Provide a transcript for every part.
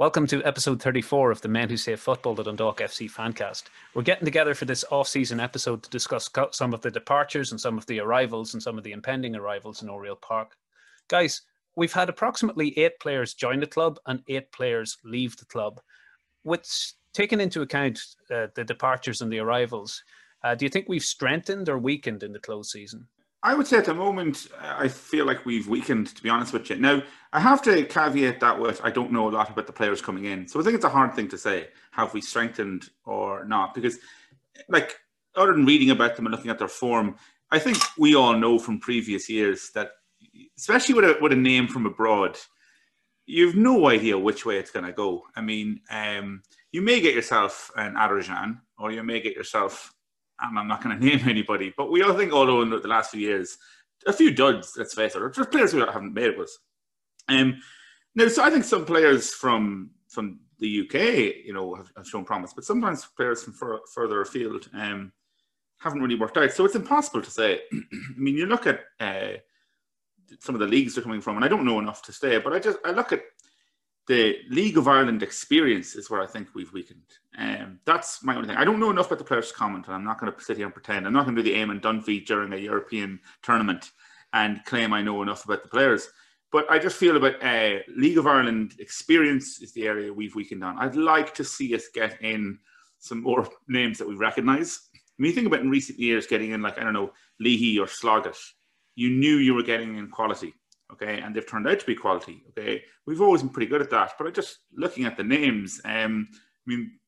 Welcome to episode 34 of the Men Who Save Football, the Dundalk FC Fancast. We're getting together for this off-season episode to discuss some of the departures and some of the arrivals and some of the impending arrivals in Oriel Park. Guys, we've had approximately 8 players join the club and 8 players leave the club. With taking into account the departures and the arrivals, do you think we've strengthened or weakened in the close season? I would say at the moment, I feel like we've weakened, to be honest with you. Now, I have to caveat that with, I don't know a lot about the players coming in. So I think it's a hard thing to say, have we strengthened or not? Because, like, other than reading about them and looking at their form, I think we all know from previous years that, especially with a name from abroad, you've no idea which way it's going to go. I mean, you may get yourself an Adderjan, or you may get yourself... and I'm not going to name anybody, but we all think, although in the last few years, a few duds, let's face it, or just players who haven't made it with us. Now, so I think some players from the UK, you know, have shown promise, but sometimes players from further afield haven't really worked out. So it's impossible to say. I mean, you look at some of the leagues they're coming from, and I don't know enough to say, but I look at the League of Ireland experience is where I think we've weakened. That's my only thing. I don't know enough about the players to comment, and I'm not going to sit here and pretend. I'm not going to do the Eamon Dunphy during a European tournament and claim I know enough about the players. But I just feel about League of Ireland experience is the area we've weakened on. I'd like to see us get in some more names that we recognise. When you think about in recent years getting in, like, I don't know, Leahy or Sloggish, you knew you were getting in quality. Okay, and they've turned out to be quality. Okay, we've always been pretty good at that. But I just looking at the names, I mean,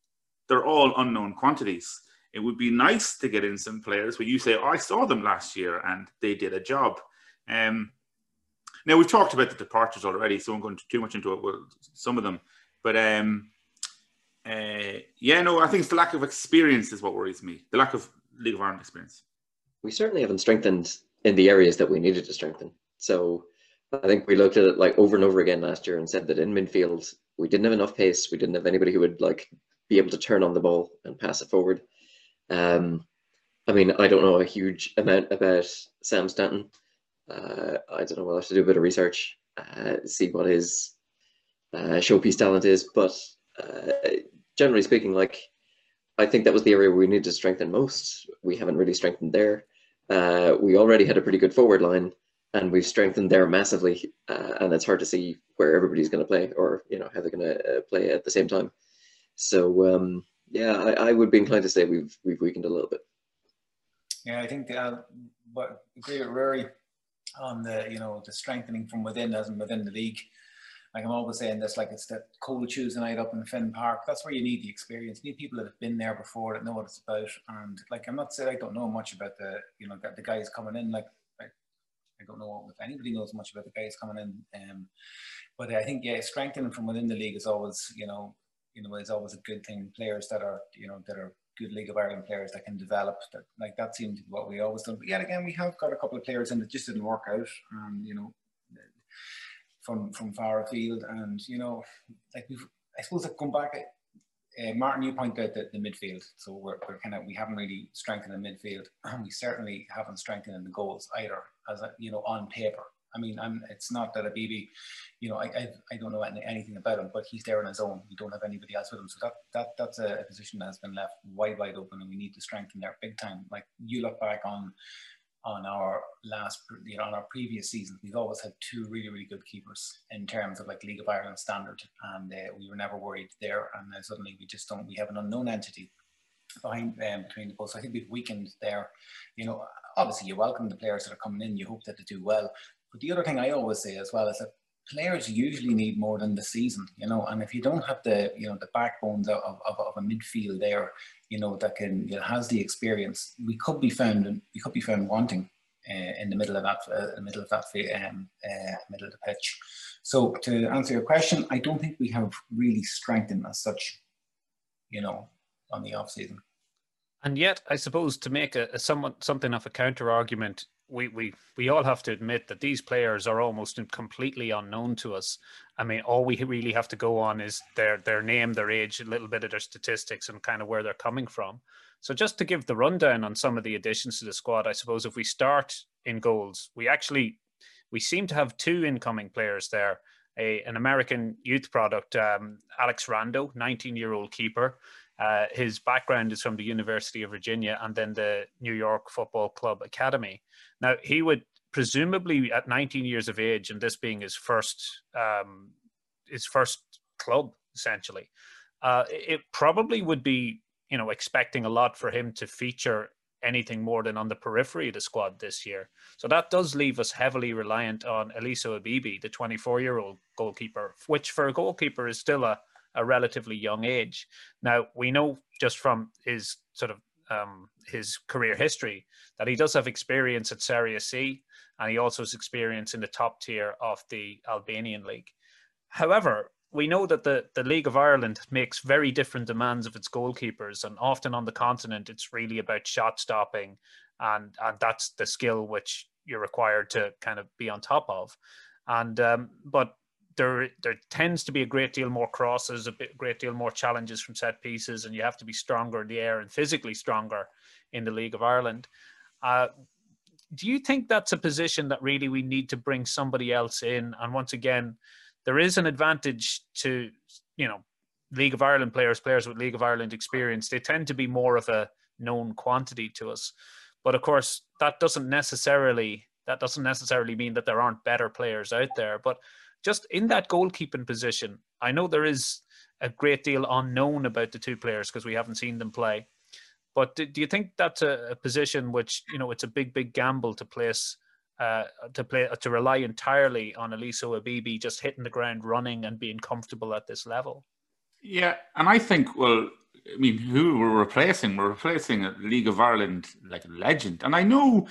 they're all unknown quantities. It would be nice to get in some players where you say, oh, I saw them last year and they did a job. Now, we've talked about the departures already, so I'm going too much into it with some of them. But I think it's the lack of experience is what worries me, the lack of League of Ireland experience. We certainly haven't strengthened in the areas that we needed to strengthen. So... I think we looked at it like over and over again last year and said that in midfield, we didn't have enough pace. We didn't have anybody who would like be able to turn on the ball and pass it forward. I mean, I don't know a huge amount about Sam Stanton. I don't know. We'll have to do a bit of research, see what his showpiece talent is. But generally speaking, like, I think that was the area we needed to strengthen most. We haven't really strengthened there. We already had a pretty good forward line. And we've strengthened there massively, and it's hard to see where everybody's going to play or, you know, how they're going to play at the same time. So, I would be inclined to say we've weakened a little bit. Yeah, I think, but agree with Rory on the, you know, the strengthening from within as in within the league. Like I'm always saying this, like it's that cold Tuesday night up in Finn Park. That's where you need the experience. You need people that have been there before that know what it's about. And like, I'm not saying I don't know much about the, you know, the guys coming in, like, I don't know if anybody knows much about the guys coming in, but I think strengthening from within the league is always, you know, is always a good thing. Players that are, you know, that are good League of Ireland players that can develop. That, like that seemed to be what we always done. But yet again, we have got a couple of players in that just didn't work out, you know, from far afield, and you know, like we've, I suppose, I've come back. Martin, you pointed out the midfield, so we're kind of, we haven't really strengthened the midfield, and we certainly haven't strengthened the goals either, as a, you know, on paper. I mean, it's not that Abibi, you know, I don't know anything about him, but he's there on his own. We don't have anybody else with him, so that's a position that has been left wide open, and we need to strengthen there big time. Like you look back on our last, you know, on our previous season, we've always had 2 really, really good keepers in terms of like League of Ireland standard, and we were never worried there. And then suddenly we have an unknown entity behind between the posts. So I think we've weakened there. You know, obviously you welcome the players that are coming in, you hope that they do well. But the other thing I always say as well is that players usually need more than the season, you know, and if you don't have the, you know, the backbones of a midfield there, you know, that can, you know, has the experience, we could be found wanting in the middle of that, middle of the pitch. So to answer your question, I don't think we have really strengthened as such, you know, on the off season. And yet, I suppose to make a something of a counter argument. We all have to admit that these players are almost completely unknown to us. I mean, all we really have to go on is their name, their age, a little bit of their statistics and kind of where they're coming from. So just to give the rundown on some of the additions to the squad, I suppose if we start in goals, we seem to have 2 incoming players there. an American youth product, Alex Rando, 19-year-old keeper. His background is from the University of Virginia and then the New York Football Club Academy. Now, he would presumably at 19 years of age, and this being his first club, essentially, it probably would be, you know, expecting a lot for him to feature anything more than on the periphery of the squad this year. So that does leave us heavily reliant on Alessio Abibi, the 24-year-old goalkeeper, which for a goalkeeper is still a relatively young age. Now, we know just from his sort of his career history that he does have experience at Serie C, and he also has experience in the top tier of the Albanian league. However, we know that the League of Ireland makes very different demands of its goalkeepers, and often on the continent, it's really about shot stopping, and that's the skill which you're required to kind of be on top of. And but there tends to be a great deal more crosses, great deal more challenges from set pieces, and you have to be stronger in the air and physically stronger in the League of Ireland. Do you think that's a position that really we need to bring somebody else in? And once again, there is an advantage to, you know, League of Ireland players with League of Ireland experience. They tend to be more of a known quantity to us. But of course, that doesn't necessarily mean that there aren't better players out there. But just in that goalkeeping position, I know there is a great deal unknown about the two players because we haven't seen them play. But do you think that's a position which, you know, it's a big, big gamble to place, to rely entirely on Alessio Abibi just hitting the ground running and being comfortable at this level? Yeah, and I think, well, I mean, who we're replacing a League of Ireland like a legend. And I know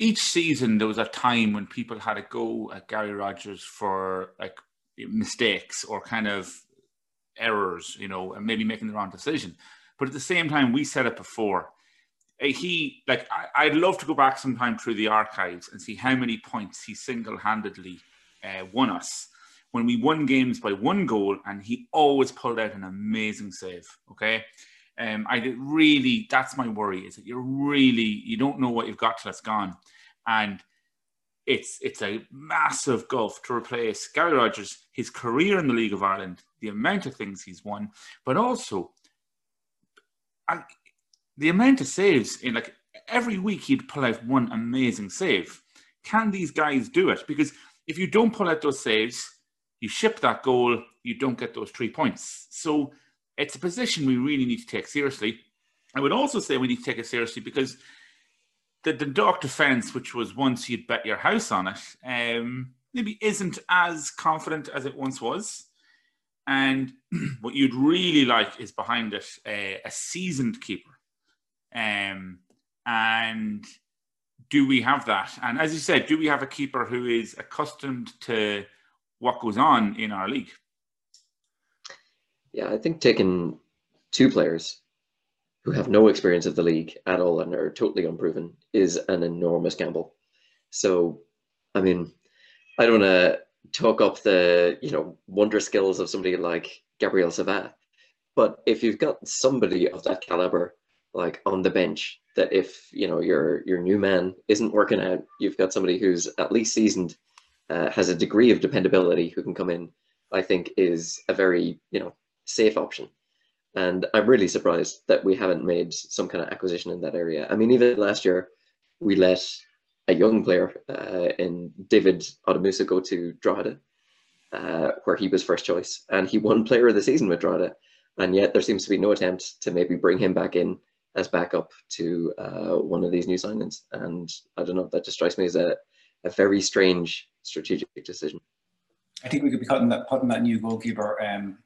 each season there was a time when people had a go at Gary Rogers for like mistakes or kind of errors, you know, and maybe making the wrong decision. But at the same time, we said it before. He, like, I'd love to go back sometime through the archives and see how many points he single-handedly won us when we won games by one goal, and he always pulled out an amazing save. Okay. I really, that's my worry, is that you don't know what you've got till it's gone. And it's a massive gulf to replace Gary Rogers, his career in the League of Ireland, the amount of things he's won, but also the amount of saves. In like every week he'd pull out one amazing save. Can these guys do it? Because if you don't pull out those saves, you ship that goal, you don't get those 3 points. So it's a position we really need to take seriously. I would also say we need to take it seriously because the Dundalk defence, which was once you'd bet your house on it, maybe isn't as confident as it once was. And what you'd really like is behind it a seasoned keeper. And do we have that? And as you said, do we have a keeper who is accustomed to what goes on in our league? Yeah, I think taking two players who have no experience of the league at all and are totally unproven is an enormous gamble. So, I mean, I don't want to talk up the, you know, wonder skills of somebody like Gabriel Savat, but if you've got somebody of that caliber, like on the bench, that if, you know, your new man isn't working out, you've got somebody who's at least seasoned, has a degree of dependability, who can come in, I think is a very, you know, safe option. And I'm really surprised that we haven't made some kind of acquisition in that area. I mean, even last year, we let a young player in David Odomusa go to Drogheda, where he was first choice, and he won player of the season with Drogheda. And yet there seems to be no attempt to maybe bring him back in as backup to one of these new signings. And I don't know, that just strikes me as a very strange strategic decision. I think we could be putting that new goalkeeper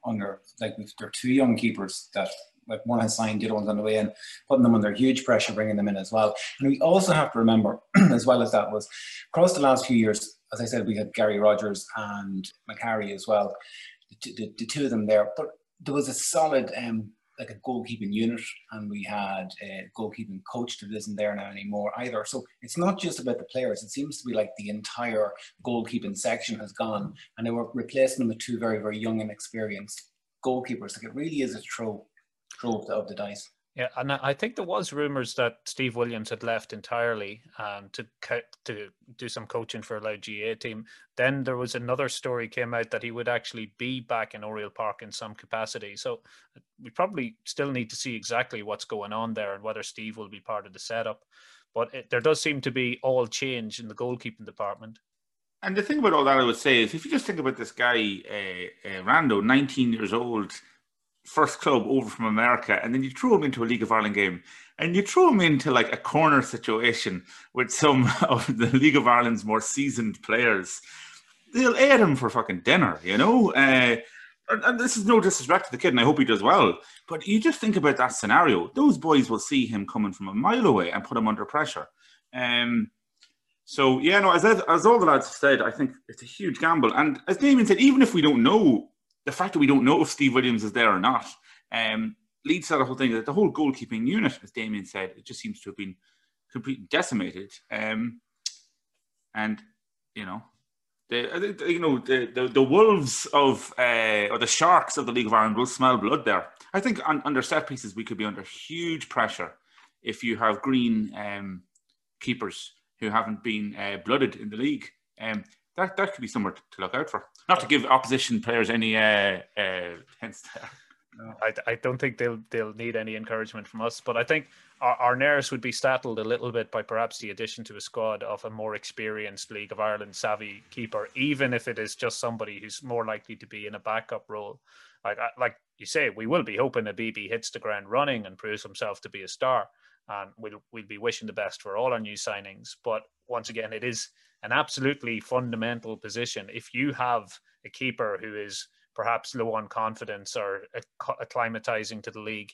under, like, there are two young keepers that, like, one has signed, the other one's on the way in, putting them under huge pressure, bringing them in as well. And we also have to remember, as well as that, was across the last few years, as I said, we had Gary Rogers and Macari as well, the two of them there. But there was a solid, like a goalkeeping unit, and we had a goalkeeping coach that isn't there now anymore either. So it's not just about the players. It seems to be like the entire goalkeeping section has gone, and they were replacing them with two very, very young and experienced goalkeepers. Like, it really is a throw of the dice. Yeah, and I think there was rumours that Steve Williams had left entirely to do some coaching for a loud GA team. Then there was another story came out that he would actually be back in Oriel Park in some capacity. So we probably still need to see exactly what's going on there and whether Steve will be part of the setup. But there does seem to be all change in the goalkeeping department. And the thing about all that I would say is if you just think about this guy, Rando, 19 years old, first club over from America, and then you throw him into a League of Ireland game and you throw him into like a corner situation with some of the League of Ireland's more seasoned players, they'll aid him for fucking dinner, you know? And this is no disrespect to the kid, and I hope he does well, but you just think about that scenario. Those boys will see him coming from a mile away and put him under pressure. So, yeah, no, as all the lads have said, I think it's a huge gamble. And as Damien said, even if we don't know, the fact that we don't know if Steve Williams is there or not leads to the whole thing that the whole goalkeeping unit, as Damien said, it just seems to have been completely decimated. And you know, the wolves of or the sharks of the League of Ireland will smell blood there. I think under set pieces we could be under huge pressure if you have green keepers who haven't been blooded in the league. That could be somewhere to look out for. Not to give opposition players any hints there. No. I don't think they'll need any encouragement from us, but I think our nerves would be startled a little bit by perhaps the addition to a squad of a more experienced League of Ireland savvy keeper, even if it is just somebody who's more likely to be in a backup role. Like you say, we will be hoping Abibi hits the ground running and proves himself to be a star. And we'll be wishing the best for all our new signings. But once again, it is an absolutely fundamental position. If you have a keeper who is perhaps low on confidence or acclimatizing to the league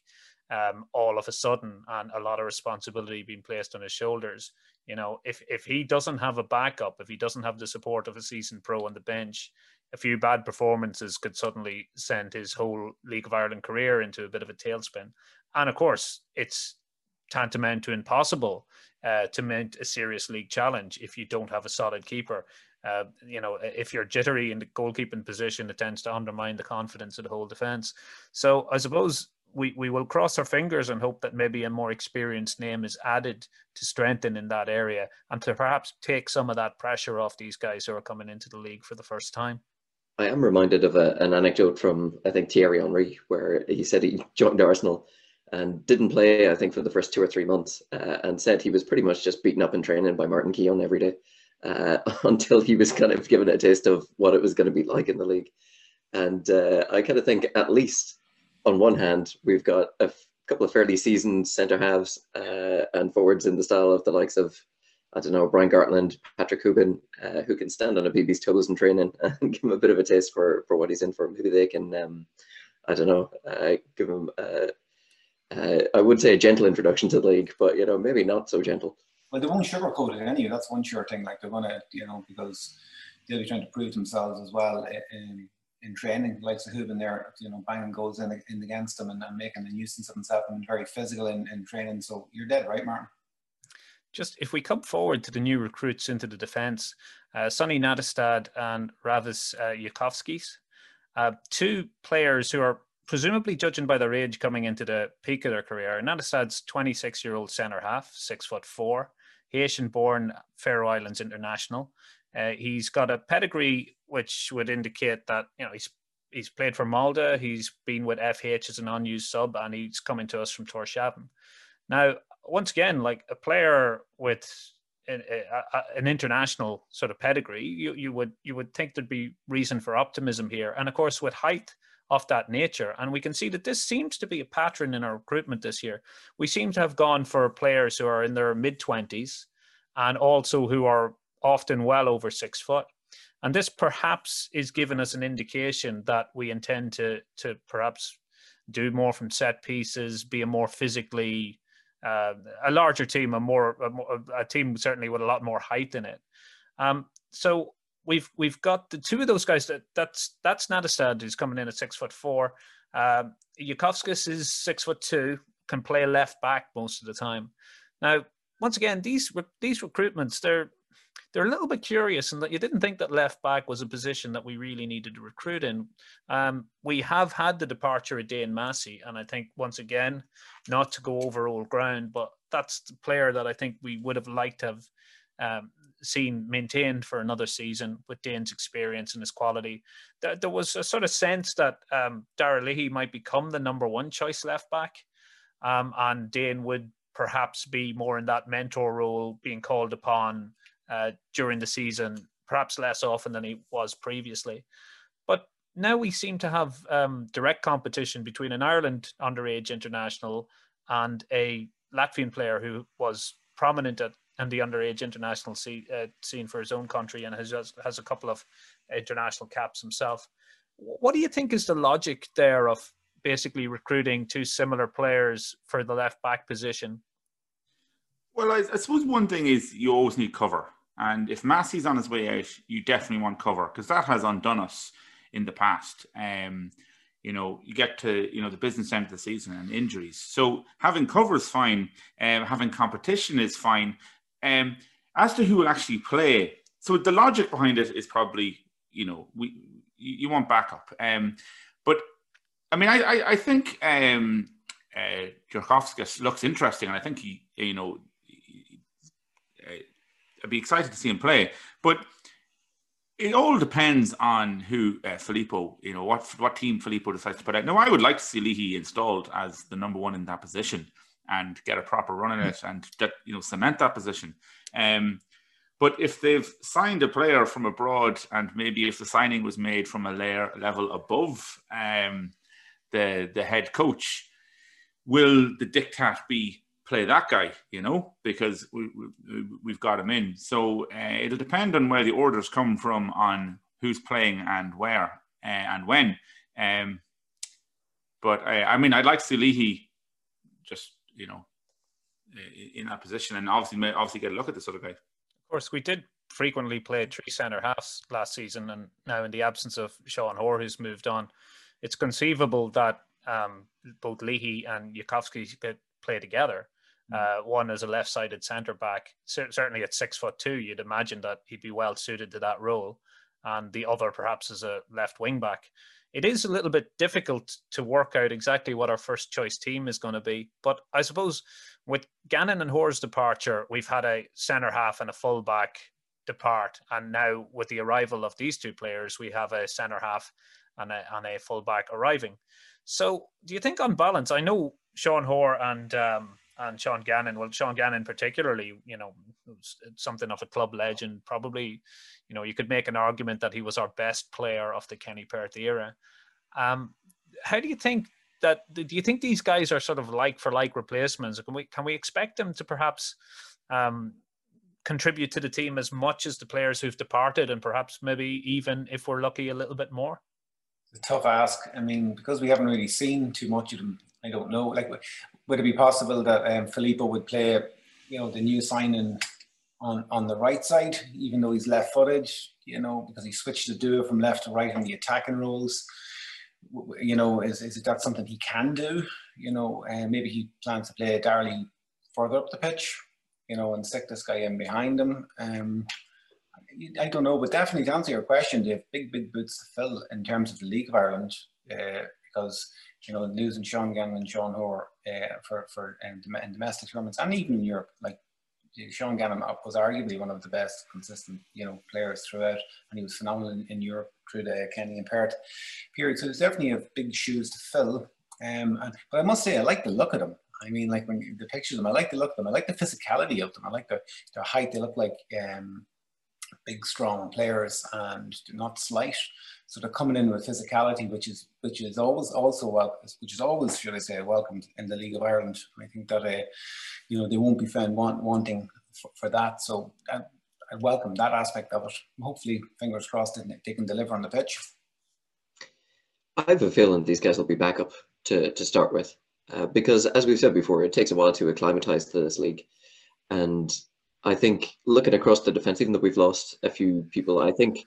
all of a sudden, and a lot of responsibility being placed on his shoulders, you know, if he doesn't have a backup, if he doesn't have the support of a seasoned pro on the bench, a few bad performances could suddenly send his whole League of Ireland career into a bit of a tailspin. And of course, it's tantamount to impossible to mount a serious league challenge if you don't have a solid keeper. You know, if you're jittery in the goalkeeping position, it tends to undermine the confidence of the whole defence. So I suppose we will cross our fingers and hope that maybe a more experienced name is added to strengthen in that area and to perhaps take some of that pressure off these guys who are coming into the league for the first time. I am reminded of an anecdote from, I think, Thierry Henry, where he said he joined Arsenal and didn't play, I think, for the first 2 or 3 months, and said he was pretty much just beaten up in training by Martin Keown every day until he was kind of given a taste of what it was going to be like in the league. And I kind of think, at least on one hand, we've got a couple of fairly seasoned centre-halves and forwards in the style of the likes of, I don't know, Brian Gartland, Patrick Hubin, who can stand on Abibi's toes in training and give him a bit of a taste for what he's in for. Maybe they can, I don't know, give him... I would say a gentle introduction to the league, but, you know, maybe not so gentle. Well, they won't sugarcoat it anyway. That's one sure thing. Like, they're going to, you know, because they'll be trying to prove themselves as well in training. Like Hubin there, you know, banging goals in against them and making a nuisance of himself and very physical in training. So you're dead, right, Martin? Just if we come forward to the new recruits into the defence, Sonni Nattestad and Raivis Jurkovskis, two players who are presumably, judging by their age, coming into the peak of their career. Nattestad's 26-year-old centre half, 6'4", Haitian-born Faroe Islands international. He's got a pedigree which would indicate that, you know, he's played for Malta, he's been with FH as an unused sub, and he's coming to us from Tórshavn. Now, once again, like a player with an international sort of pedigree, you would think there'd be reason for optimism here. And of course, with height of that nature, and we can see that this seems to be a pattern in our recruitment this year. We seem to have gone for players who are in their mid-20s and also who are often well over 6 foot, and this perhaps is giving us an indication that we intend to perhaps do more from set pieces, be a more physically a larger team, a team certainly with a lot more height in it. So We've got the two of those guys. That's Nattestad, who's coming in at 6'4". Jurkovskis is 6'2", can play left back most of the time. Now, once again, these recruitments, they're a little bit curious in that you didn't think that left back was a position that we really needed to recruit in. We have had the departure of Dane Massey, and I think, once again, not to go over old ground, but that's the player that I think we would have liked to have seen maintained for another season with Dane's experience and his quality. There was a sort of sense that Daryl Leahy might become the #1 choice left back, and Dane would perhaps be more in that mentor role, being called upon during the season, perhaps less often than he was previously. But now we seem to have direct competition between an Ireland underage international and a Latvian player who was prominent at and the underage international scene for his own country and has a couple of international caps himself. What do you think is the logic there of basically recruiting two similar players for the left-back position? Well, I suppose one thing is you always need cover. And if Massey's on his way out, you definitely want cover, because that has undone us in the past. You know, you get to, you know, the business end of the season and injuries. So having cover is fine. Having competition is fine. As to who will actually play, so the logic behind it is probably, you know, you want backup. But I mean, I think Jurkovskis looks interesting, and I think he, you know, I'd be excited to see him play. But it all depends on who Filippo, you know, what team Filippo decides to put out. Now, I would like to see Leahy installed as the #1 in that position and get a proper run in it and, you know, cement that position. But if they've signed a player from abroad, and maybe if the signing was made from a level above the head coach, will the diktat be play that guy, you know, because we've got him in. So it'll depend on where the orders come from, on who's playing and where and when. But I mean, I'd like to see Leahy just, you know, in that position, and obviously get a look at this other guy. Of course, we did frequently play three centre halves last season, and now in the absence of Sean Hoare, who's moved on, it's conceivable that both Leahy and Jurkovskis play together. One as a left-sided centre-back, certainly at 6'2", you'd imagine that he'd be well suited to that role, and the other perhaps as a left wing-back. It is a little bit difficult to work out exactly what our first-choice team is going to be, but I suppose with Gannon and Hoare's departure, we've had a centre-half and a full-back depart, and now with the arrival of these two players, we have a centre-half and a full-back arriving. So do you think on balance, I know Sean Hoare and Sean Gannon, well, Sean Gannon particularly, you know, something of a club legend, probably, you know, you could make an argument that he was our best player of the Kenny Perth era. How do you think that, do you think these guys are sort of like for like replacements? Can we expect them to perhaps contribute to the team as much as the players who've departed, and perhaps maybe even, if we're lucky, a little bit more? It's a tough ask. I mean, because we haven't really seen too much of them, I don't know. Like, would it be possible that Filippo would play, you know, the new signing on the right side, even though he's left-footed, you know, because he switched to do it from left to right in the attacking roles? You know, is that something he can do? You know, maybe he plans to play Darley further up the pitch, you know, and stick this guy in behind him. I don't know, but definitely to answer your question, they have big boots to fill in terms of the League of Ireland, because, you know, losing Sean Gannon and Sean Hoare for domestic tournaments, and even in Europe, like Sean Gannon was arguably one of the best consistent, you know, players throughout, and he was phenomenal in Europe through the Kenny and Perth period. So there's definitely a big shoes to fill. But I must say, I like the look of them. I mean, like when the pictures of them, I like the look of them. I like the physicality of them. I like their height. They look like big, strong players and not slight. So they're coming in with physicality, which is always should I say, welcomed in the League of Ireland. I think that you know, they won't be found wanting for that. So I welcome that aspect of it. Hopefully, fingers crossed, they can deliver on the pitch. I have a feeling these guys will be back up to start with, because as we've said before, it takes a while to acclimatise to this league, and I think looking across the defence, even though we've lost a few people, I think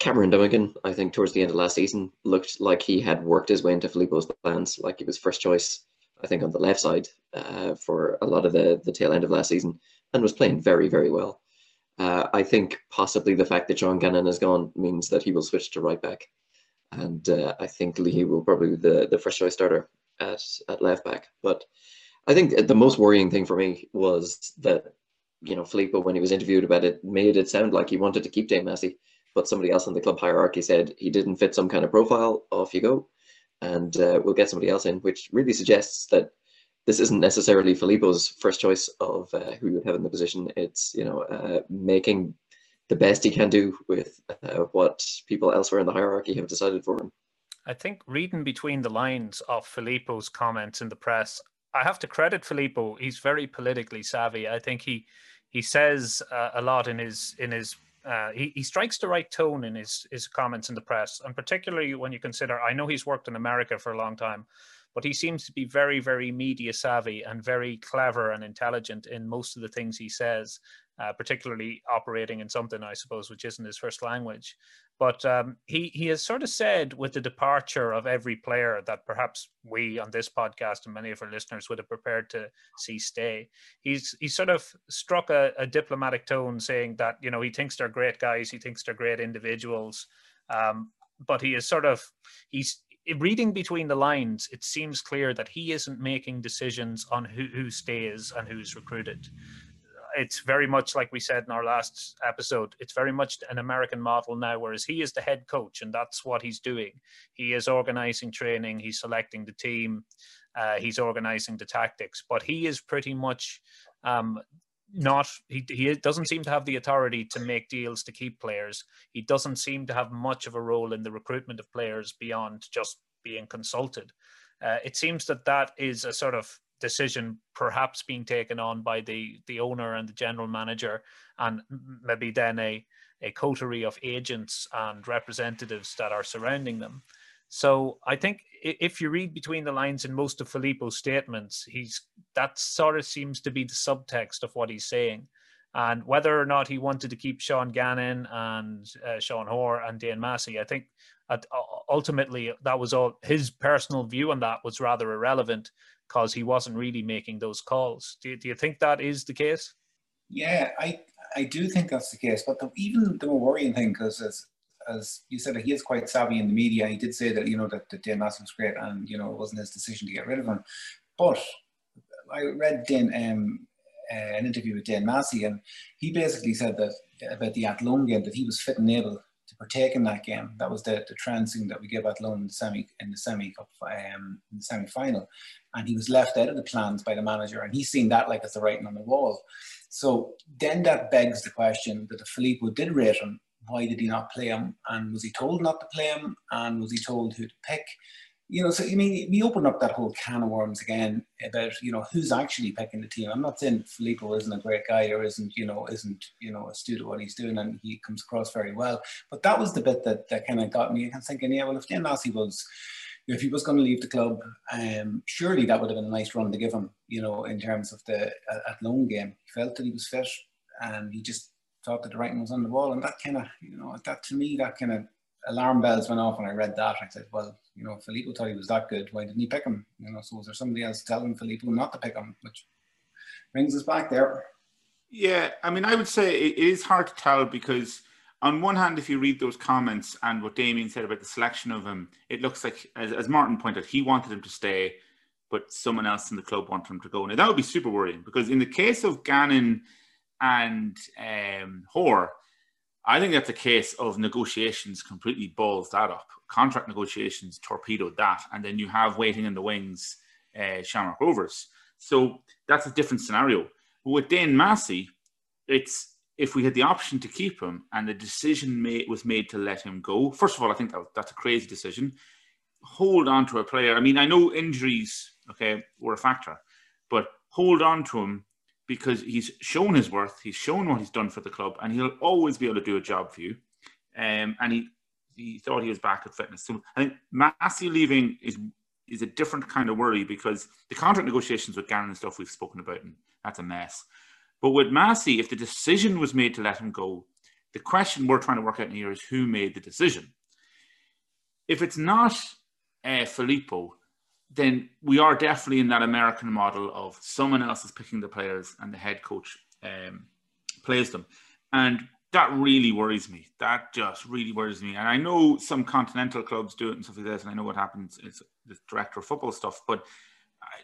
Cameron Dummigan, I think towards the end of last season, looked like he had worked his way into Filippo's plans, like he was first choice, I think, on the left side for a lot of the tail end of last season, and was playing very, very well. I think possibly the fact that Sean Gannon has gone means that he will switch to right back, and I think Leahy will probably be the first choice starter at left back. But I think the most worrying thing for me was that, you know, Filippo, when he was interviewed about it, made it sound like he wanted to keep Dane Massey, but somebody else in the club hierarchy said he didn't fit some kind of profile, off you go, and we'll get somebody else in, which really suggests that this isn't necessarily Filippo's first choice of who you would have in the position. It's, you know, making the best he can do with what people elsewhere in the hierarchy have decided for him. I think reading between the lines of Filippo's comments in the press, I have to credit Filippo. He's very politically savvy. I think he says a lot in his he strikes the right tone in his comments in the press, and particularly when you consider, I know he's worked in America for a long time, but he seems to be very, very media savvy and very clever and intelligent in most of the things he says, particularly operating in something, I suppose, which isn't his first language. But he has sort of said, with the departure of every player that perhaps we on this podcast and many of our listeners would have prepared to see stay, he's sort of struck a diplomatic tone, saying that, you know, he thinks they're great guys, he thinks they're great individuals, but he is sort of, reading between the lines, it seems clear that he isn't making decisions on who stays and who's recruited. It's very much like we said in our last episode, it's very much an American model now, whereas he is the head coach and that's what he's doing. He is organizing training, he's selecting the team, he's organizing the tactics, but he is pretty much he doesn't seem to have the authority to make deals to keep players. He doesn't seem to have much of a role in the recruitment of players beyond just being consulted. It seems that is a sort of decision perhaps being taken on by the owner and the general manager, and maybe then a coterie of agents and representatives that are surrounding them. So I think if you read between the lines in most of Filippo's statements, that sort of seems to be the subtext of what he's saying. And whether or not he wanted to keep Sean Gannon and Sean Hoare and Dane Massey, I think ultimately that was all. His personal view on that was rather irrelevant because he wasn't really making those calls. Do you think that is the case? Yeah, I do think that's the case. But even the more worrying thing, because as you said, he is quite savvy in the media. He did say that, you know, that Dane Massey was great and, you know, it wasn't his decision to get rid of him. But I read an interview with Dane Massey, and he basically said that about the Athlone game, that he was fit and able to partake in that game. That was the trouncing that we gave Athlone in the semi-final. And he was left out of the plans by the manager, and he's seen that like as the writing on the wall. So then that begs the question that if Filippo did rate him, why did he not play him? And was he told not to play him? And was he told who to pick? You know, so I mean, we open up that whole can of worms again about, you know, who's actually picking the team. I'm not saying Filippo isn't a great guy or isn't astute at what he's doing, and he comes across very well. But that was the bit that kind of got me. I'm thinking, yeah, well, if Dane Massey was, if he was going to leave the club, surely that would have been a nice run to give him, you know, in terms of the Athlone game. He felt that he was fit, and he just thought that the writing was on the wall, and that kind of, you know, that to me, that kind of alarm bells went off when I read that. I said, well, you know, Filippo thought he was that good, why didn't he pick him? You know, so was there somebody else telling Filippo not to pick him, which brings us back there. Yeah, I mean, I would say it is hard to tell because on one hand, if you read those comments and what Damien said about the selection of him, it looks like, as Martin pointed out, he wanted him to stay, but someone else in the club wanted him to go. Now, that would be super worrying because in the case of Gannon and Hoare, I think that's a case of negotiations completely balls that up. Contract negotiations torpedoed that, and then you have waiting in the wings Shamrock Rovers. So that's a different scenario. But with Dane Massey, it's if we had the option to keep him and the decision was made to let him go. First of all, I think that's a crazy decision. Hold on to a player. I mean, I know injuries, okay, were a factor, but hold on to him, because he's shown his worth, he's shown what he's done for the club, and he'll always be able to do a job for you. And he thought he was back at fitness. So I think Massey leaving is a different kind of worry, because the contract negotiations with Gannon and stuff we've spoken about, and that's a mess. But with Massey, if the decision was made to let him go, the question we're trying to work out in here is who made the decision. If it's not Filippo, then we are definitely in that American model of someone else is picking the players and the head coach plays them. And that really worries me. That just really worries me. And I know some continental clubs do it and stuff like this, and I know what happens. It's the director of football stuff, but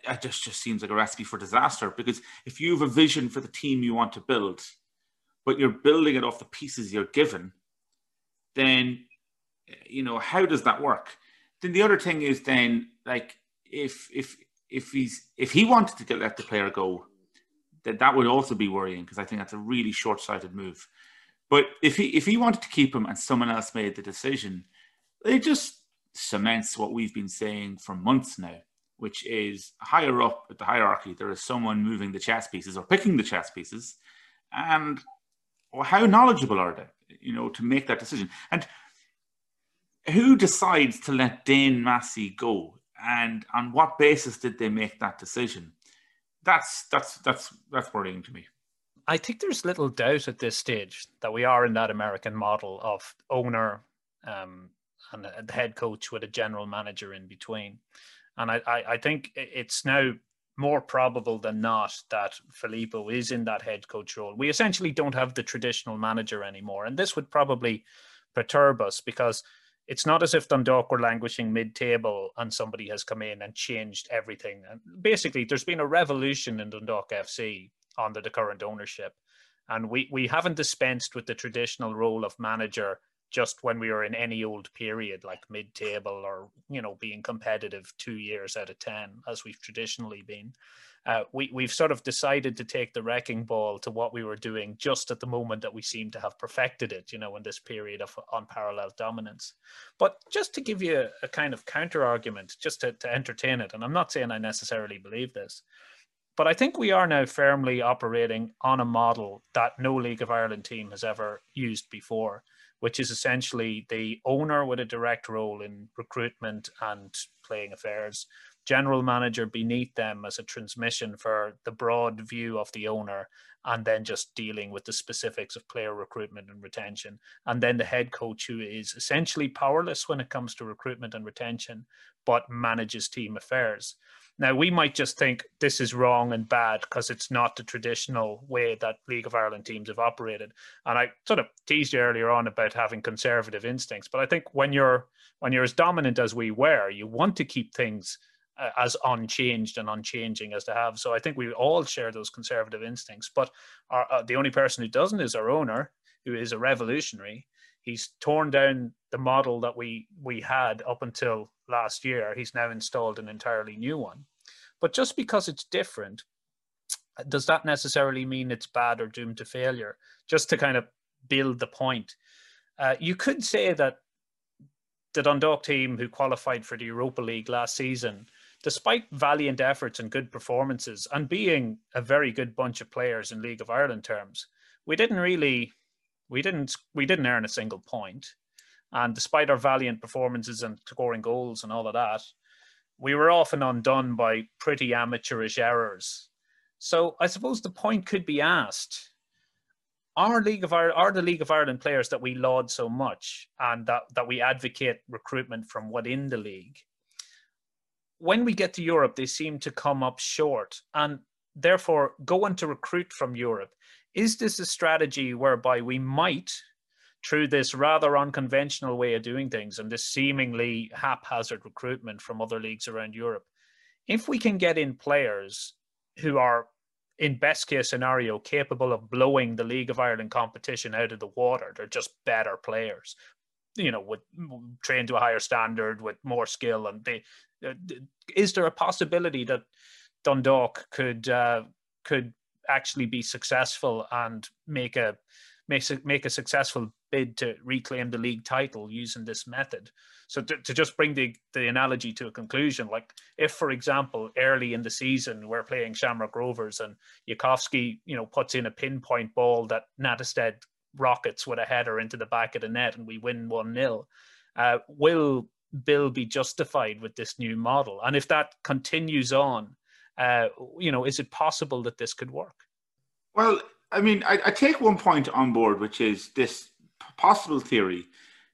it just seems like a recipe for disaster, because if you have a vision for the team you want to build, but you're building it off the pieces you're given, then, you know, how does that work? Then the other thing is then, like, if he wanted to let the player go, then that would also be worrying, because I think that's a really short-sighted move. But if he wanted to keep him and someone else made the decision, it just cements what we've been saying for months now, which is higher up at the hierarchy, there is someone moving the chess pieces or picking the chess pieces. And how knowledgeable are they, you know, to make that decision? And who decides to let Dane Massey go? And on what basis did they make that decision? That's worrying to me. I think there's little doubt at this stage that we are in that American model of owner and the head coach with a general manager in between. And I think it's now more probable than not that Filippo is in that head coach role. We essentially don't have the traditional manager anymore. And this would probably perturb us, because it's not as if Dundalk were languishing mid-table and somebody has come in and changed everything. And basically, there's been a revolution in Dundalk FC under the current ownership. And we haven't dispensed with the traditional role of manager just when we were in any old period, like mid-table or, you know, being competitive 2 years out of 10, as we've traditionally been. We've sort of decided to take the wrecking ball to what we were doing just at the moment that we seem to have perfected it, you know, in this period of unparalleled dominance. But just to give you a kind of counter-argument, just to entertain it, and I'm not saying I necessarily believe this, but I think we are now firmly operating on a model that no League of Ireland team has ever used before, which is essentially the owner with a direct role in recruitment and playing affairs, general manager beneath them as a transmission for the broad view of the owner, and then just dealing with the specifics of player recruitment and retention. And then the head coach, who is essentially powerless when it comes to recruitment and retention, but manages team affairs. Now, we might just think this is wrong and bad because it's not the traditional way that League of Ireland teams have operated. And I sort of teased you earlier on about having conservative instincts, but I think when you're as dominant as we were, you want to keep things as unchanged and unchanging as they have. So I think we all share those conservative instincts, but the only person who doesn't is our owner, who is a revolutionary. He's torn down the model that we had up until last year. He's now installed an entirely new one. But just because it's different, does that necessarily mean it's bad or doomed to failure? Just to kind of build the point, you could say that the Dundalk team who qualified for the Europa League last season, despite valiant efforts and good performances and being a very good bunch of players in League of Ireland terms, we didn't earn a single point. And despite our valiant performances and scoring goals and all of that, we were often undone by pretty amateurish errors. So I suppose the point could be asked, are the League of Ireland players that we laud so much and that we advocate recruitment from within the league, when we get to Europe, they seem to come up short, and therefore going to recruit from Europe? Is this a strategy whereby we might, through this rather unconventional way of doing things and this seemingly haphazard recruitment from other leagues around Europe, if we can get in players who are, in best case scenario, capable of blowing the League of Ireland competition out of the water, they're just better players, you know, with trained to a higher standard, with more skill, and is there a possibility that Dundalk could actually be successful and make a successful bid to reclaim the league title using this method? So to just bring the analogy to a conclusion, like if, for example, early in the season, we're playing Shamrock Rovers and Jurkovskis, you know, puts in a pinpoint ball that Nattestad rockets with a header into the back of the net and we win 1-0, will Bill be justified with this new model? And if that continues on, you know, is it possible that this could work? Well, I mean, I take one point on board, which is this possible theory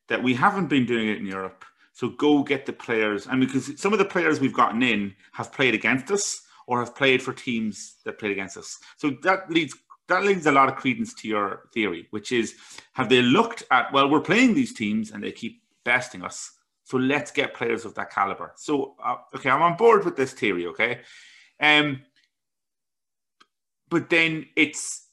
that we haven't been doing it in Europe. So go get the players. I mean, because some of the players we've gotten in have played against us or have played for teams that played against us. So that leads that lends a lot of credence to your theory, which is, have they looked at, well, we're playing these teams and they keep besting us, so let's get players of that caliber. So, okay, I'm on board with this theory, okay? But then it's,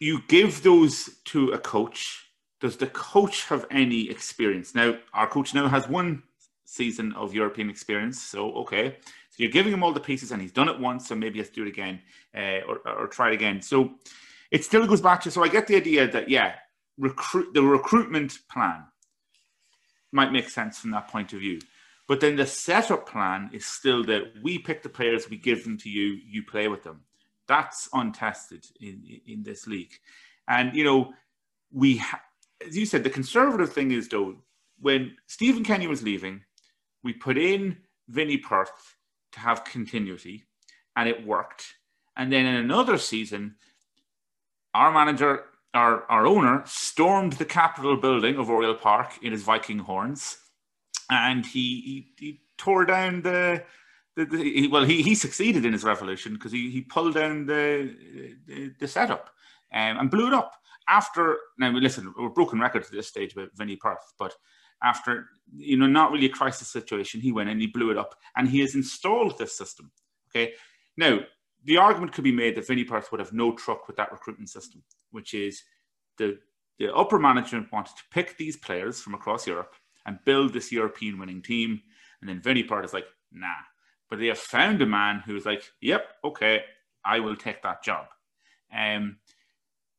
you give those to a coach. Does the coach have any experience? Now, our coach now has one season of European experience, so okay. So you're giving him all the pieces and he's done it once, so maybe let's do it again or try it again. So it still goes back to, so I get the idea that, yeah, the recruitment plan might make sense from that point of view. But then the setup plan is still that we pick the players, we give them to you, you play with them. That's untested in this league. And, you know, we, as you said, the conservative thing is, though, when Stephen Kenny was leaving, we put in Vinnie Perth to have continuity, and it worked. And then in another season, our manager, our owner, stormed the Capitol building of Oriel Park in his Viking horns, and he tore down he succeeded in his revolution because he pulled down the setup and blew it up. After, now listen, we're broken record at this stage with Vinnie Perth, but after, you know, not really a crisis situation, he went and he blew it up, and he has installed this system. Okay, now the argument could be made that Vinnie Perth would have no truck with that recruitment system, which is the upper management wanted to pick these players from across Europe and build this European winning team. And then Vinnie Perth is like, nah. But they have found a man who's like, yep, okay, I will take that job.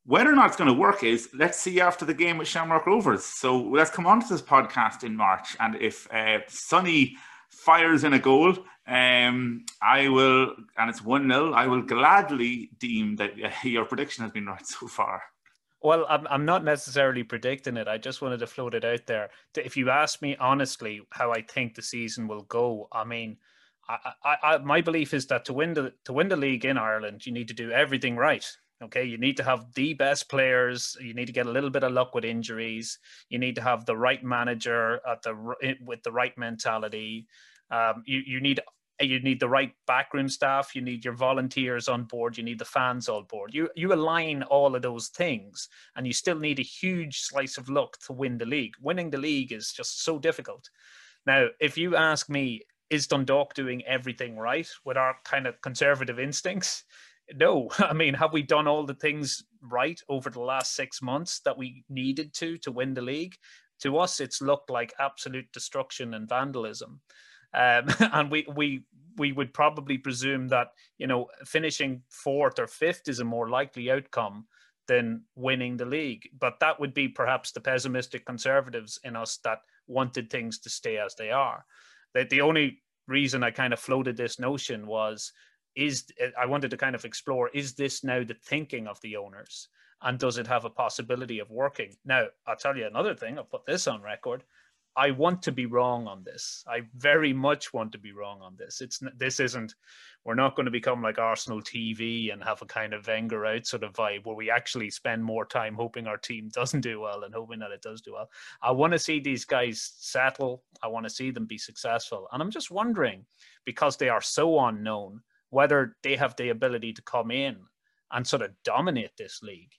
Whether or not it's going to work is, let's see after the game with Shamrock Rovers. So let's come on to this podcast in March. And if Sonni fires in a goal, I will, and it's 1-0, I will gladly deem that your prediction has been right so far. Well, I'm not necessarily predicting it. I just wanted to float it out there. If you ask me honestly how I think the season will go, I mean, I my belief is that to win the league in Ireland, you need to do everything right. Okay, you need to have the best players. You need to get a little bit of luck with injuries. You need to have the right manager with the right mentality. You need the right backroom staff. You need your volunteers on board. You need the fans on board. You align all of those things, and you still need a huge slice of luck to win the league. Winning the league is just so difficult. Now, if you ask me, is Dundalk doing everything right with our kind of conservative instincts? No. I mean, have we done all the things right over the last 6 months that we needed to win the league? To us, it's looked like absolute destruction and vandalism. And we would probably presume that, you know, finishing fourth or fifth is a more likely outcome than winning the league. But that would be perhaps the pessimistic conservatives in us that wanted things to stay as they are. That the only reason I kind of floated this notion was, I wanted to kind of explore, is this now the thinking of the owners? And does it have a possibility of working? Now, I'll tell you another thing. I'll put this on record. I want to be wrong on this. I very much want to be wrong on this. We're not going to become like Arsenal TV and have a kind of Wenger out sort of vibe where we actually spend more time hoping our team doesn't do well and hoping that it does do well. I want to see these guys settle. I want to see them be successful. And I'm just wondering, because they are so unknown, whether they have the ability to come in and sort of dominate this league,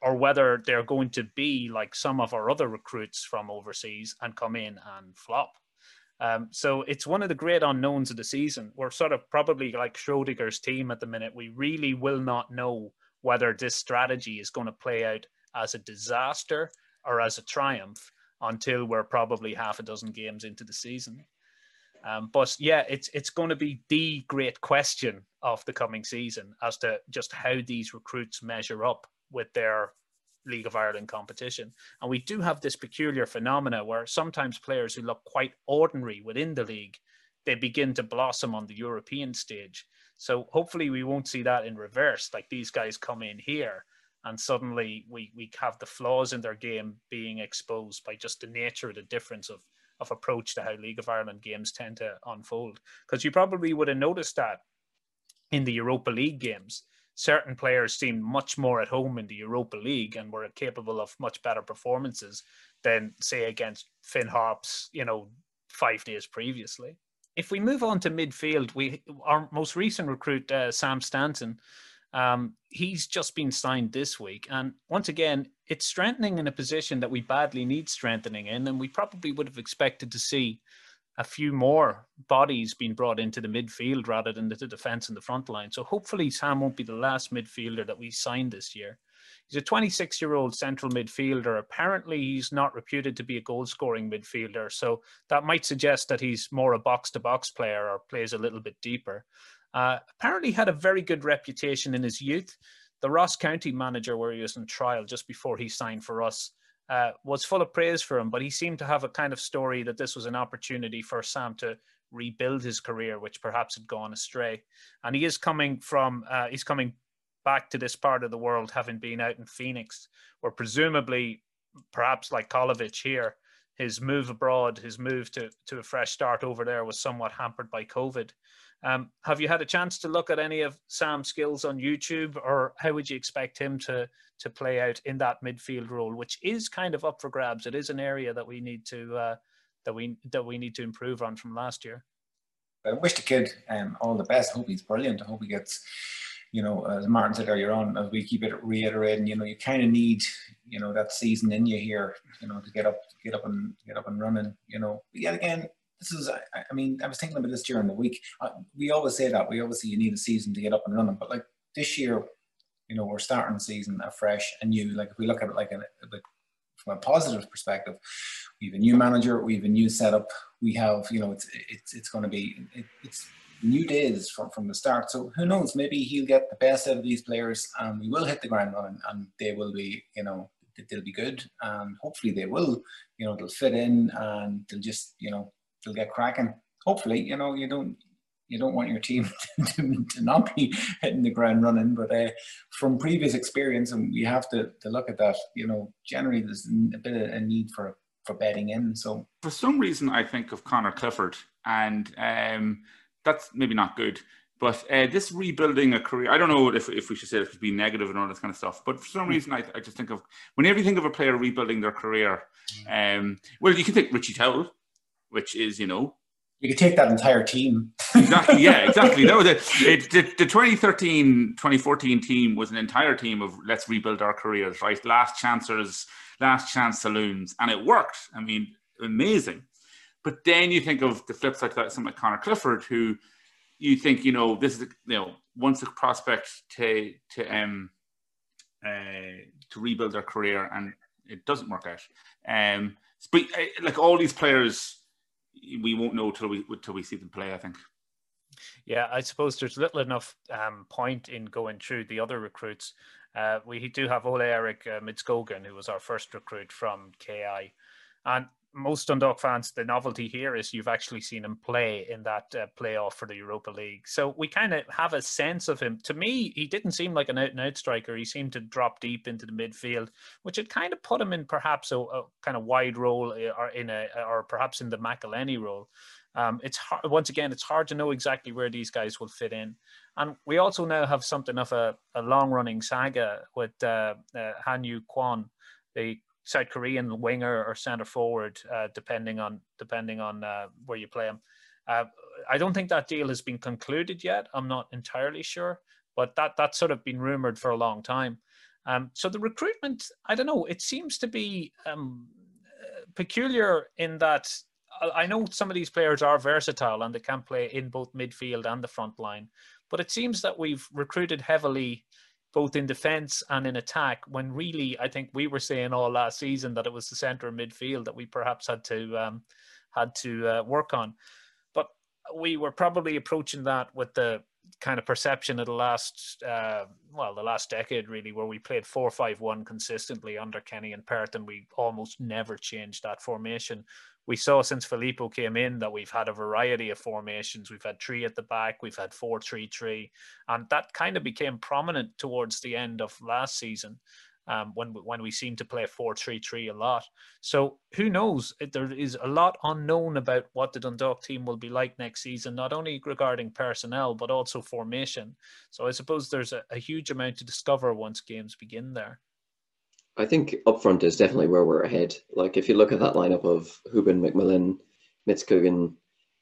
or whether they're going to be like some of our other recruits from overseas and come in and flop. So it's one of the great unknowns of the season. We're sort of probably like Schrodinger's team at the minute. We really will not know whether this strategy is going to play out as a disaster or as a triumph until we're probably half a dozen games into the season. But yeah, it's going to be the great question of the coming season as to just how these recruits measure up with their League of Ireland competition. And we do have this peculiar phenomena where sometimes players who look quite ordinary within the league, they begin to blossom on the European stage. So hopefully we won't see that in reverse, like these guys come in here and suddenly we have the flaws in their game being exposed by just the nature of the difference of approach to how League of Ireland games tend to unfold. Because you probably would have noticed that in the Europa League games, certain players seemed much more at home in the Europa League and were capable of much better performances than, say, against Finn Harps, you know, 5 days previously. If we move on to midfield, our most recent recruit, Sam Stanton, He's just been signed this week. And once again, it's strengthening in a position that we badly need strengthening in. And we probably would have expected to see a few more bodies being brought into the midfield rather than the defence and the front line. So hopefully Sam won't be the last midfielder that we sign this year. He's a 26-year-old central midfielder. Apparently, he's not reputed to be a goal-scoring midfielder, so that might suggest that he's more a box-to-box player or plays a little bit deeper. Apparently, had a very good reputation in his youth. The Ross County manager, where he was on trial just before he signed for us, was full of praise for him, but he seemed to have a kind of story that this was an opportunity for Sam to rebuild his career, which perhaps had gone astray. And he is coming from, he's coming back to this part of the world, having been out in Phoenix, where presumably, perhaps like Colovic here, his move abroad, his move to a fresh start over there was somewhat hampered by COVID. Have you had a chance to look at any of Sam's skills on YouTube, or how would you expect him to play out in that midfield role, which is kind of up for grabs? It is an area that we need to that we need to improve on from last year. I wish the kid all the best. I hope he's brilliant. I hope he gets, you know, as Martin said earlier on, as we keep it reiterating, you know, you kind of need, you know, that season in you here, you know, to get up and running, you know. But yet again, this is, I mean, I was thinking about this during the week. We always say that, we always say you need a season to get up and running. But like this year, you know, we're starting the season afresh and new. Like if we look at it like from a positive perspective, we have a new manager, we have a new setup, we have, you know, it's going to be, it's new days from the start. So who knows, maybe he'll get the best out of these players and we will hit the ground running and they will be, you know, they'll be good and hopefully they will, you know, they'll fit in and they'll just, you know, they'll get cracking. Hopefully, you know, you don't want your team to not be hitting the ground running, but from previous experience, and we have to look at that, you know, generally there's a bit of a need for betting in. So for some reason I think of Connor Clifford, and that's maybe not good, but this rebuilding a career, I don't know if we should say it could be negative and all this kind of stuff, but for some reason I just think of, whenever you think of a player rebuilding their career, well, you can take Richie Towell, which is, you know... You could take that entire team. Exactly, yeah, exactly. That was the 2013-2014 team was an entire team of let's rebuild our careers, right? Last chancers, last chance saloons, and it worked. I mean, amazing. But then you think of the flip side to that, someone like Connor Clifford, who you think, you know, this is, you know, once a prospect to rebuild their career and it doesn't work out. But like all these players, we won't know till we see them play, I think. Yeah, I suppose there's little enough point in going through the other recruits. We do have Ole Eric Midskogan, who was our first recruit from KI, and most Dundalk fans, the novelty here is you've actually seen him play in that playoff for the Europa League. So we kind of have a sense of him. To me, he didn't seem like an out-and-out striker. He seemed to drop deep into the midfield, which had kind of put him in perhaps a kind of wide role or perhaps in the McElhenney role. It's hard, once again, it's hard to know exactly where these guys will fit in. And we also now have something of a long-running saga with Han Yu Kwon, the South Korean winger or centre forward, depending on where you play him. I don't think that deal has been concluded yet. I'm not entirely sure, but that's sort of been rumoured for a long time. So the recruitment, I don't know. It seems to be peculiar in that I know some of these players are versatile and they can play in both midfield and the front line, but it seems that we've recruited heavily both in defence and in attack, when really, I think we were saying all last season that it was the centre and midfield that we perhaps had to work on. But we were probably approaching that with the kind of perception of the last decade, really, where we played 4-5-1 consistently under Kenny and Perth, and we almost never changed that formation. We saw since Filippo came in that we've had a variety of formations. We've had 3 at the back. We've had 4-3-3. And that kind of became prominent towards the end of last season when we seemed to play 4-3-3 a lot. So who knows? There is a lot unknown about what the Dundalk team will be like next season, not only regarding personnel, but also formation. So I suppose there's a huge amount to discover once games begin there. I think up front is definitely where we're ahead. Like if you look at that lineup of Hubin, McMillan, Midskogan,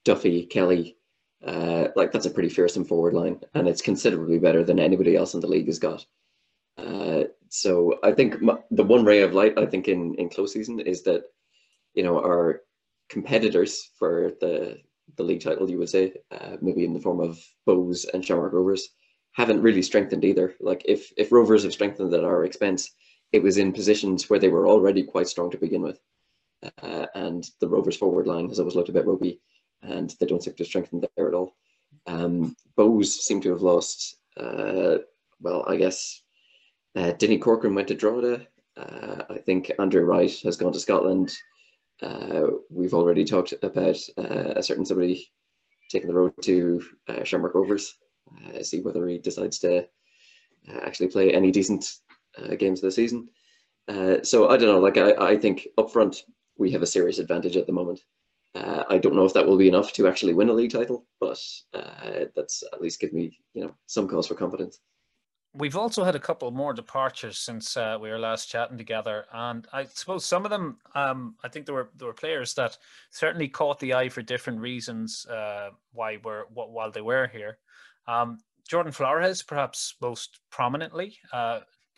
Duffy, Kelly, Like, that's a pretty fearsome forward line, and it's considerably better than anybody else in the league has got. So I think the one ray of light, I think, in close season is that, you know, our competitors for the league title, you would say, maybe in the form of Bohs and Shamrock Rovers, haven't really strengthened either. Like, if Rovers have strengthened at our expense, it was in positions where they were already quite strong to begin with. And the Rovers forward line has always looked a bit ropey, and they don't seem to strengthen there at all. Bohs seem to have lost, well, I guess, Denny Corcoran went to Drogheda. I think Andrew Wright has gone to Scotland. We've already talked about a certain somebody taking the road to Shamrock Rovers. See whether he decides to actually play any decent games this season. So I don't know, like, I think up front we have a serious advantage at the moment. I don't know if that will be enough to actually win a league title, but that's at least give me, you know, some cause for confidence. We've also had a couple more departures since we were last chatting together, and I suppose some of them, I think there were players that certainly caught the eye for different reasons while they were here. Jordan Flores, perhaps most prominently.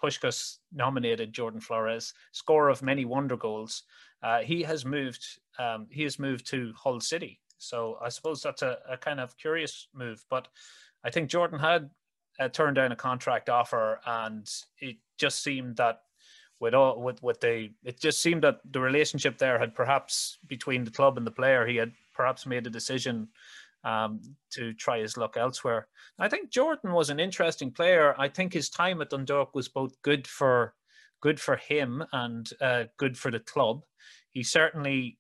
Puskás nominated Jordan Flores, scorer of many wonder goals. He has moved to Hull City, so I suppose that's a kind of curious move. But I think Jordan had turned down a contract offer, and it just seemed that it just seemed that the relationship there had perhaps between the club and the player, he had perhaps made a decision to try his luck elsewhere. I think Jordan was an interesting player. I think his time at Dundalk was both good for him and good for the club. He certainly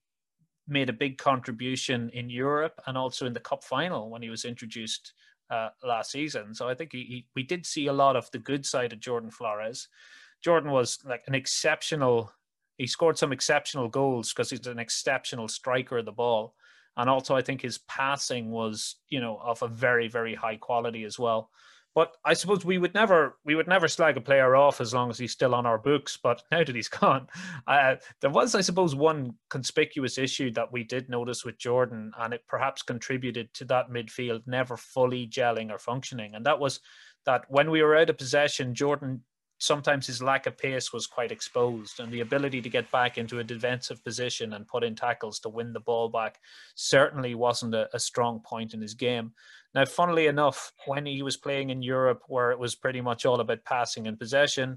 made a big contribution in Europe and also in the cup final when he was introduced last season. So I think we did see a lot of the good side of Jordan Flores. Jordan was like he scored some exceptional goals because he's an exceptional striker of the ball. And also I think his passing was, you know, of a very, very high quality as well. But I suppose we would never slag a player off as long as he's still on our books. But now that he's gone, there was, I suppose, one conspicuous issue that we did notice with Jordan, and it perhaps contributed to that midfield never fully gelling or functioning. And that was that when we were out of possession, Jordan, sometimes his lack of pace was quite exposed, and the ability to get back into a defensive position and put in tackles to win the ball back certainly wasn't a strong point in his game. Now, funnily enough, when he was playing in Europe, where it was pretty much all about passing and possession,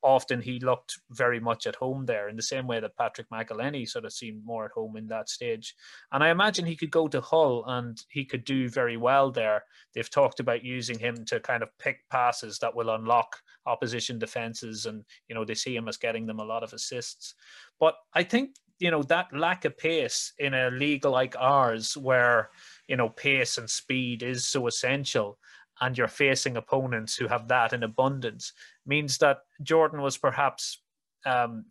often he looked very much at home there, in the same way that Patrick McElhenney sort of seemed more at home in that stage. And I imagine he could go to Hull and he could do very well there. They've talked about using him to kind of pick passes that will unlock opposition defenses, and, you know, they see him as getting them a lot of assists. But I think, you know, that lack of pace in a league like ours, where, you know, pace and speed is so essential, and you're facing opponents who have that in abundance, means that Jordan was perhaps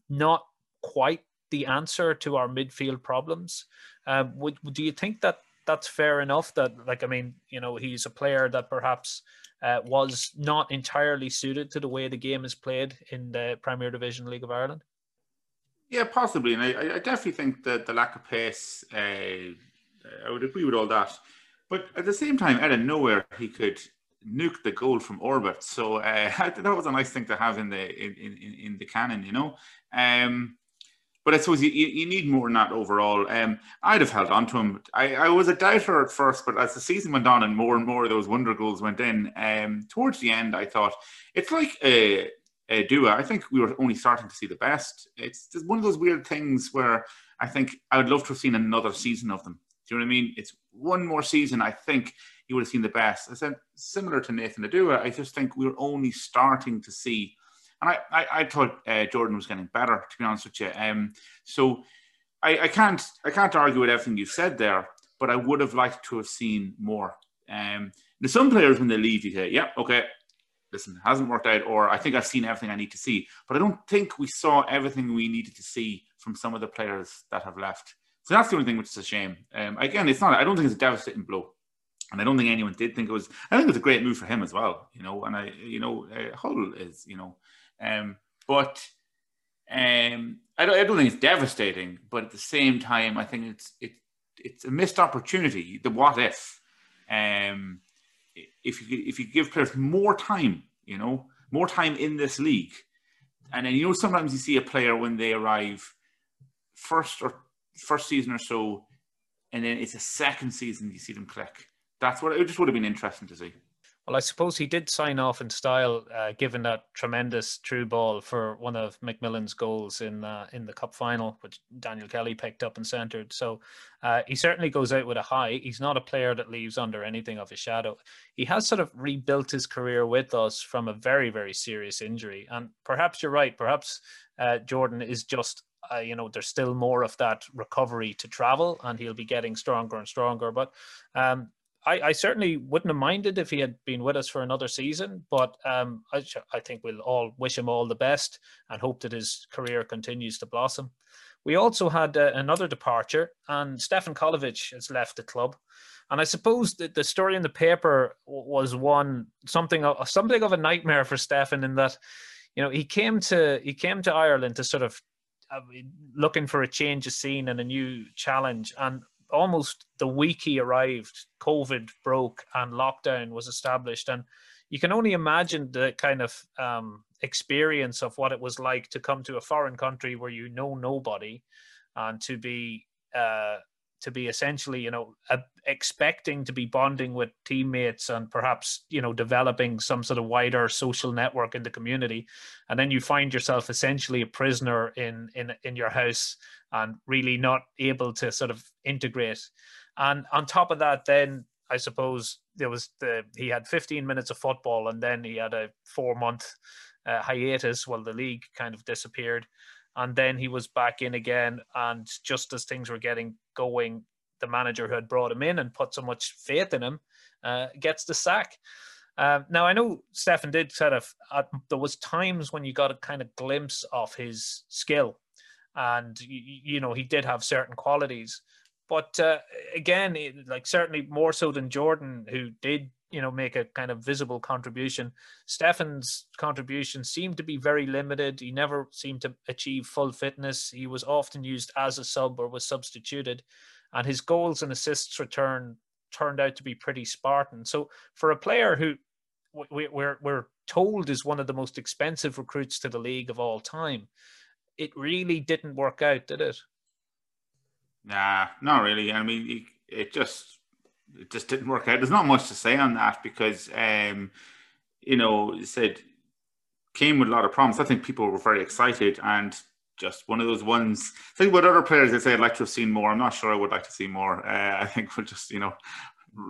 not quite the answer to our midfield problems. Do you think that that's fair enough? That, like, I mean, you know, he's a player that perhaps was not entirely suited to the way the game is played in the Premier Division League of Ireland? Yeah, possibly. And I definitely think that the lack of pace, I would agree with all that. But at the same time, out of nowhere, he could nuke the goal from orbit. So that was a nice thing to have in the canon, you know. But I suppose you need more than that overall. I'd have held on to him. I was a doubter at first, but as the season went on and more of those wonder goals went in, towards the end, I thought, it's like a Oduwa. I think we were only starting to see the best. It's just one of those weird things where I think I would love to have seen another season of them. Do you know what I mean? It's one more season, I think you would have seen the best. I said, similar to Nathan Oduwa, I just think we were only starting to see. And I thought Jordan was getting better, to be honest with you. So I can't argue with everything you've said there, but I would have liked to have seen more. There's some players when they leave, you say, yeah, okay, listen, it hasn't worked out, or I think I've seen everything I need to see. But I don't think we saw everything we needed to see from some of the players that have left. So that's the only thing which is a shame. Again, it's not. I don't think it's a devastating blow, and I don't think anyone did think it was. I think it was a great move for him as well, you know. And Hull is, you know, I don't think it's devastating. But at the same time, I think it's a missed opportunity. The what if, If you give players more time, you know, more time in this league, and then, you know, sometimes you see a player when they arrive first season or so, and then it's a second season you see them click. That's what it just would have been interesting to see. Well, I suppose he did sign off in style, given that tremendous through ball for one of McMillan's goals in the cup final, which Daniel Kelly picked up and centred. So he certainly goes out with a high. He's not a player that leaves under anything of his shadow. He has sort of rebuilt his career with us from a very, very serious injury. And perhaps you're right. Perhaps Jordan is just, you know, there's still more of that recovery to travel, and he'll be getting stronger and stronger. But I certainly wouldn't have minded if he had been with us for another season, but I think we'll all wish him all the best and hope that his career continues to blossom. We also had another departure, and Stefan Colovic has left the club. And I suppose that the story in the paper was something of a nightmare for Stefan, in that, you know, he came to Ireland to sort of looking for a change of scene and a new challenge, and almost the week he arrived, COVID broke and lockdown was established. And you can only imagine the kind of experience of what it was like to come to a foreign country where you know nobody, and to be essentially, you know, expecting to be bonding with teammates and perhaps, you know, developing some sort of wider social network in the community. And then you find yourself essentially a prisoner in your house and really not able to sort of integrate. And on top of that, then I suppose there was he had 15 minutes of football, and then he had a 4-month hiatus while the league kind of disappeared. And then he was back in again. And just as things were getting going, the manager who had brought him in and put so much faith in him gets the sack. Now, I know Stefan did sort of, there was times when you got a kind of glimpse of his skill, and, you know, he did have certain qualities. But again, like certainly more so than Jordan, who did, you know, make a kind of visible contribution, Stefan's contribution seemed to be very limited. He never seemed to achieve full fitness. He was often used as a sub or was substituted, and his goals and assists return turned out to be pretty Spartan. So for a player who we're told is one of the most expensive recruits to the league of all time, it really didn't work out, did it? Nah, not really. I mean, it just didn't work out. There's not much to say on that because, you know, it said came with a lot of promise. I think people were very excited, and just one of those ones. I think with other players, they say I'd like to have seen more. I'm not sure I would like to see more. I think we'll just, you know,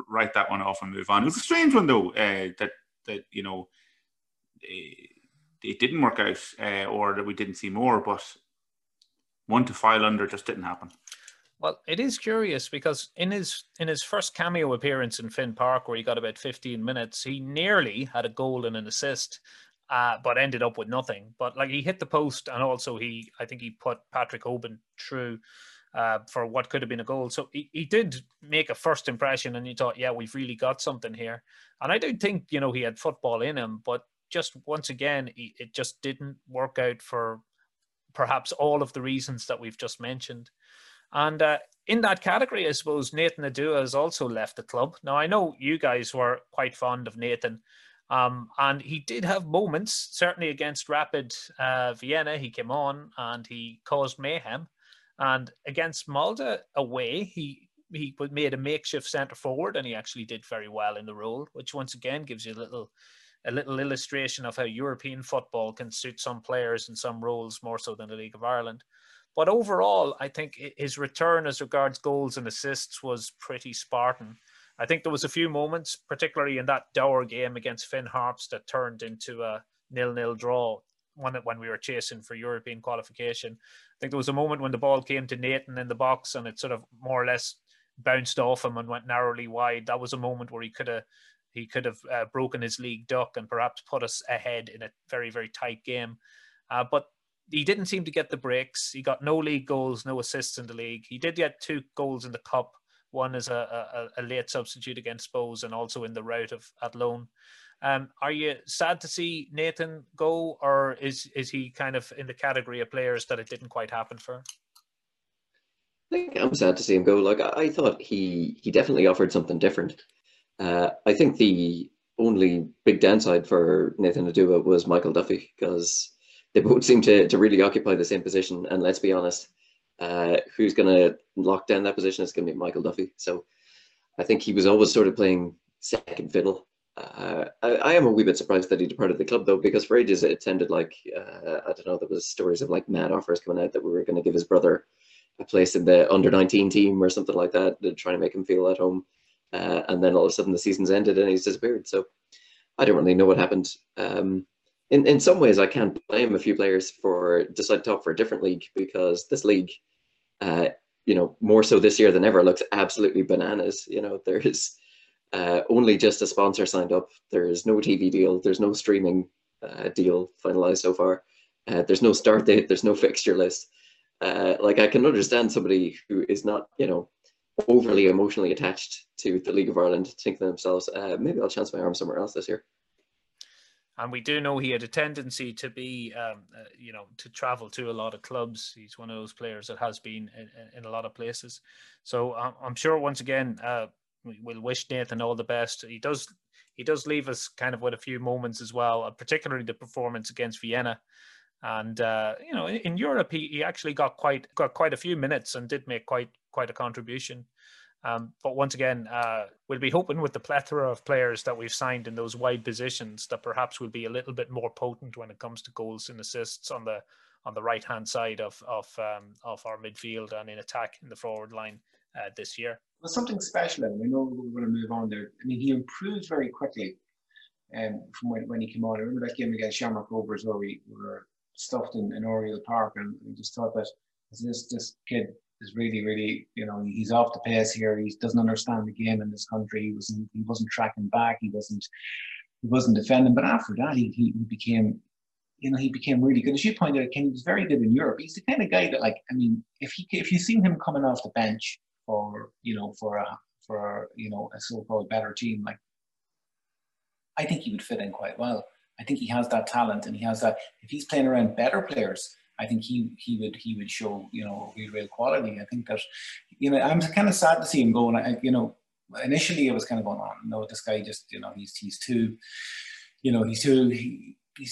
write that one off and move on. It was a strange one though, that you know, it didn't work out, or that we didn't see more. But one to file under just didn't happen. Well, it is curious because in his first cameo appearance in Finn Park, where he got about 15 minutes, he nearly had a goal and an assist, but ended up with nothing. But like, he hit the post, and also I think he put Patrick Hubin through for what could have been a goal. So he did make a first impression, and you thought, yeah, we've really got something here. And I do think, you know, he had football in him, but just once again, it just didn't work out for perhaps all of the reasons that we've just mentioned. And in that category, I suppose Nathan Oduwa has also left the club. Now, I know you guys were quite fond of Nathan, and he did have moments, certainly against Rapid Vienna. He came on and he caused mayhem. And against Malta away, he made a makeshift centre forward, and he actually did very well in the role, which once again gives you a little illustration of how European football can suit some players in some roles more so than the League of Ireland. But overall, I think his return as regards goals and assists was pretty Spartan. I think there was a few moments, particularly in that dour game against Finn Harps, that turned into a 0-0 draw when we were chasing for European qualification. I think there was a moment when the ball came to Nathan in the box and it sort of more or less bounced off him and went narrowly wide. That was a moment where he could have broken his league duck and perhaps put us ahead in a very, very tight game. But he didn't seem to get the breaks. He got no league goals, no assists in the league. He did get 2 goals in the cup, one as a late substitute against Bohs and also in the rout of Athlone. Are you sad to see Nathan go, or is he kind of in the category of players that it didn't quite happen for? I think I'm sad to see him go. Like, I thought he definitely offered something different. I think the only big downside for Nathan Oduwa was Michael Duffy, because they both seem to really occupy the same position. And let's be honest, who's going to lock down that position is going to be Michael Duffy. So I think he was always sort of playing second fiddle. I am a wee bit surprised that he departed the club, though, because for ages it sounded like, I don't know, there was stories of like mad offers coming out that we were going to give his brother a place in the under-19 team or something like that, trying to make him feel at home. And then all of a sudden the season's ended and he's disappeared. So I don't really know what happened. In some ways, I can't blame a few players for deciding to opt for a different league, because this league, you know, more so this year than ever, looks absolutely bananas. You know, there is only just a sponsor signed up. There is no TV deal. There's no streaming deal finalized so far. There's no start date. There's no fixture list. Like, I can understand somebody who is not, you know, overly emotionally attached to the League of Ireland thinking to themselves, maybe I'll chance my arm somewhere else this year. And we do know he had a tendency to be, you know, to travel to a lot of clubs. He's one of those players that has been in a lot of places. So I'm sure, once again, we'll wish Nathan all the best. He does leave us kind of with a few moments as well, particularly the performance against Vienna. And you know, in Europe, he actually got quite a few minutes and did make quite a contribution. But once again, we'll be hoping with the plethora of players that we've signed in those wide positions that perhaps we'll be a little bit more potent when it comes to goals and assists on the right hand side of our midfield and in attack in the forward line this year. Well, something special, and we know we're going to move on there. I mean, he improved very quickly from when he came on. I remember that game against Shamrock Rovers where we were stuffed in Oriel Park, and we just thought that this kid is really, you know, he's off the pace here. He doesn't understand the game in this country. He wasn't tracking back. He wasn't defending. But after that, he became really good. As you pointed out, Ken, he was very good in Europe. He's the kind of guy that, like, I mean, if you've seen him coming off the bench for, you know, for a so-called better team, like, I think he would fit in quite well. I think he has that talent, and he has that. If he's playing around better players, I think he would show, you know, real quality. I think that, you know, I'm kind of sad to see him go. And I, you know, initially I was kind of going, no, this guy just, you know, he's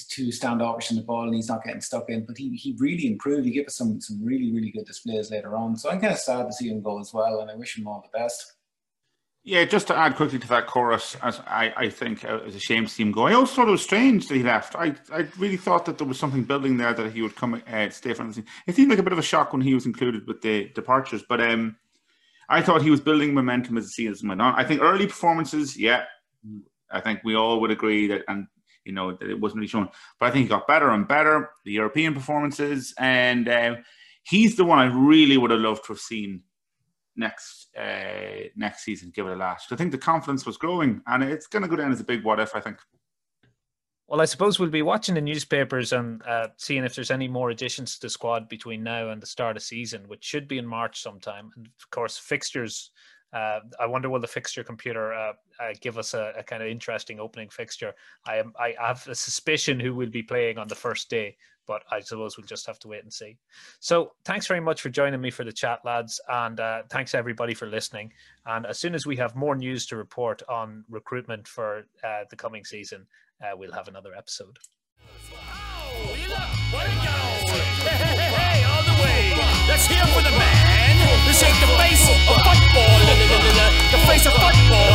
too standoffish in the ball, and he's not getting stuck in. But he really improved. He gave us some really good displays later on. So I'm kind of sad to see him go as well, and I wish him all the best. Yeah, just to add quickly to that chorus, as I think it was a shame to see him go. I also thought it was strange that he left. I really thought that there was something building there that he would come stay for another season. It seemed like a bit of a shock when he was included with the departures, but I thought he was building momentum as the season went on. I think early performances, yeah, I think we all would agree that, and you know, that it wasn't really shown. But I think he got better and better, the European performances, and he's the one I really would have loved to have seen next season, give it a lash. I think the confidence was growing, and it's going to go down as a big what if, I think. Well, I suppose we'll be watching the newspapers and seeing if there's any more additions to the squad between now and the start of season, which should be in March sometime. And of course, fixtures. I wonder, will the fixture computer give us a kind of interesting opening fixture? I have a suspicion who will be playing on the first day, but I suppose we'll just have to wait and see. So thanks very much for joining me for the chat, lads. And thanks everybody for listening. And as soon as we have more news to report on recruitment for the coming season, we'll have another episode. Oh, you look, where it goes. Hey, all the way. Let's hear for the man. This ain't the face of football. The face of football.